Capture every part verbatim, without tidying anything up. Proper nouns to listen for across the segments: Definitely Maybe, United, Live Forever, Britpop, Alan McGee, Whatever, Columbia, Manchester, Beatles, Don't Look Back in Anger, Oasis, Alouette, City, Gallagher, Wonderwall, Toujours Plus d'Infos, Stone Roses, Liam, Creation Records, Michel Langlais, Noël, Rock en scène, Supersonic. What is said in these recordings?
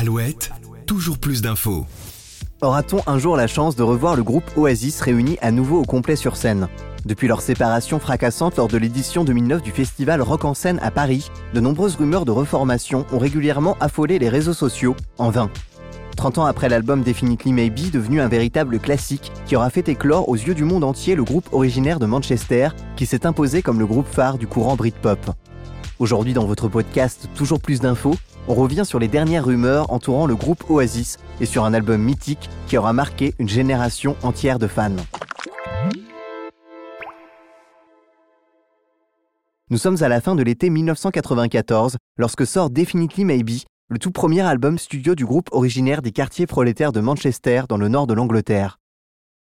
Alouette, toujours plus d'infos. Aura-t-on un jour la chance de revoir le groupe Oasis réuni à nouveau au complet sur scène ? Depuis leur séparation fracassante lors de l'édition deux mille neuf du festival Rock en scène à Paris, de nombreuses rumeurs de reformation ont régulièrement affolé les réseaux sociaux, en vain. trente ans après l'album Definitely Maybe, devenu un véritable classique qui aura fait éclore aux yeux du monde entier le groupe originaire de Manchester, qui s'est imposé comme le groupe phare du courant Britpop. Aujourd'hui dans votre podcast Toujours plus d'infos, on revient sur les dernières rumeurs entourant le groupe Oasis et sur un album mythique qui aura marqué une génération entière de fans. Nous sommes à la fin de l'été mille neuf cent quatre-vingt-quatorze, lorsque sort Definitely Maybe, le tout premier album studio du groupe originaire des quartiers prolétaires de Manchester dans le nord de l'Angleterre.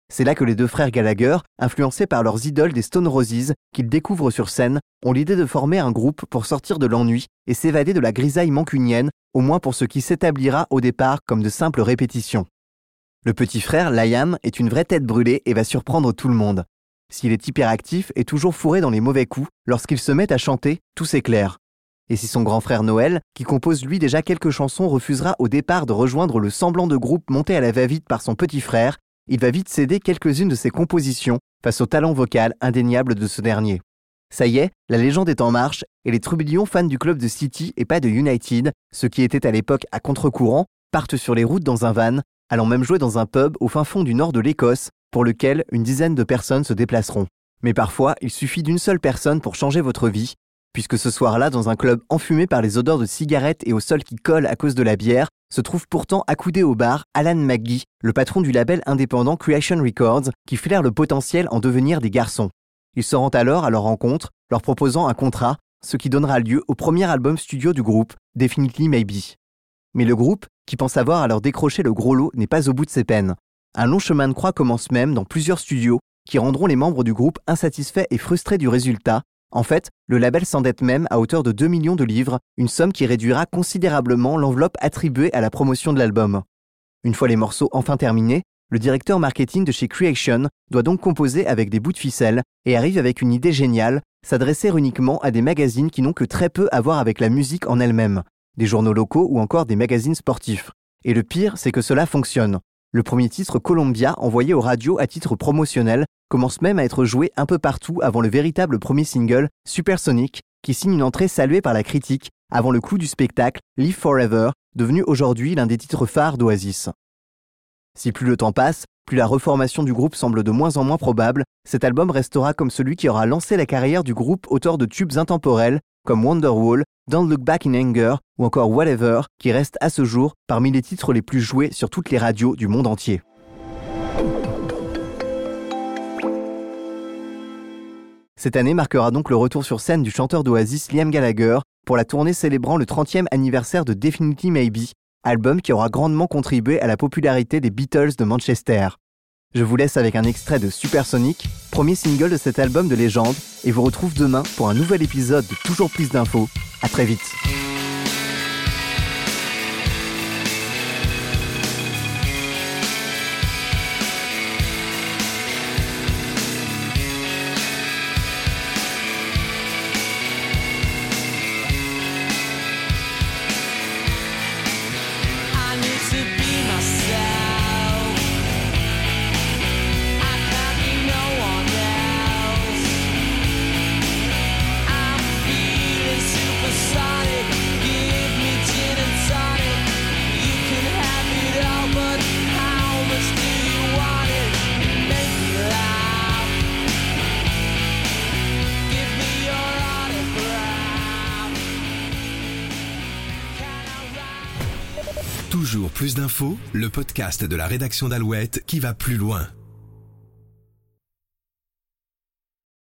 C'est là que les deux frères Gallagher, influencés par leurs idoles des Stone Roses, qu'ils découvrent sur scène, ont l'idée de former un groupe pour sortir de l'ennui et s'évader de la grisaille mancunienne, au moins pour ce qui s'établira au départ comme de simples répétitions. Le petit frère, Liam, est une vraie tête brûlée et va surprendre tout le monde. S'il est hyperactif et toujours fourré dans les mauvais coups, lorsqu'il se met à chanter, tout s'éclaire. Et si son grand frère Noël, qui compose lui déjà quelques chansons, refusera au départ de rejoindre le semblant de groupe monté à la va-vite par son petit frère, il va vite céder quelques-unes de ses compositions face au talent vocal indéniable de ce dernier. Ça y est, la légende est en marche et les trublions fans du club de City et pas de United, ceux qui étaient à l'époque à contre-courant, partent sur les routes dans un van, allant même jouer dans un pub au fin fond du nord de l'Écosse, pour lequel une dizaine de personnes se déplaceront. Mais parfois, il suffit d'une seule personne pour changer votre vie, puisque ce soir-là, dans un club enfumé par les odeurs de cigarettes et au sol qui colle à cause de la bière, se trouve pourtant accoudé au bar Alan McGee, le patron du label indépendant Creation Records, qui flaire le potentiel en devenir des garçons. Il se rend alors à leur rencontre, leur proposant un contrat, ce qui donnera lieu au premier album studio du groupe, Definitely Maybe. Mais le groupe, qui pense avoir alors décroché le gros lot, n'est pas au bout de ses peines. Un long chemin de croix commence même dans plusieurs studios, qui rendront les membres du groupe insatisfaits et frustrés du résultat. En fait, le label s'endette même à hauteur de deux millions de livres, une somme qui réduira considérablement l'enveloppe attribuée à la promotion de l'album. Une fois les morceaux enfin terminés, le directeur marketing de chez Creation doit donc composer avec des bouts de ficelle et arrive avec une idée géniale, s'adresser uniquement à des magazines qui n'ont que très peu à voir avec la musique en elle-même, des journaux locaux ou encore des magazines sportifs. Et le pire, c'est que cela fonctionne. Le premier titre, Columbia, envoyé aux radios à titre promotionnel, commence même à être joué un peu partout avant le véritable premier single, Supersonic, qui signe une entrée saluée par la critique, avant le coup du spectacle, Live Forever, devenu aujourd'hui l'un des titres phares d'Oasis. Si plus le temps passe, plus la reformation du groupe semble de moins en moins probable, cet album restera comme celui qui aura lancé la carrière du groupe auteur de tubes intemporels, comme Wonderwall, Don't Look Back in Anger ou encore Whatever, qui reste à ce jour parmi les titres les plus joués sur toutes les radios du monde entier. Cette année marquera donc le retour sur scène du chanteur d'Oasis Liam Gallagher pour la tournée célébrant le trentième anniversaire de Definitely Maybe, album qui aura grandement contribué à la popularité des Beatles de Manchester. Je vous laisse avec un extrait de Supersonic, premier single de cet album de légende, et vous retrouve demain pour un nouvel épisode de Toujours plus d'infos. À très vite. Toujours plus d'infos, le podcast de la rédaction d'Alouette qui va plus loin.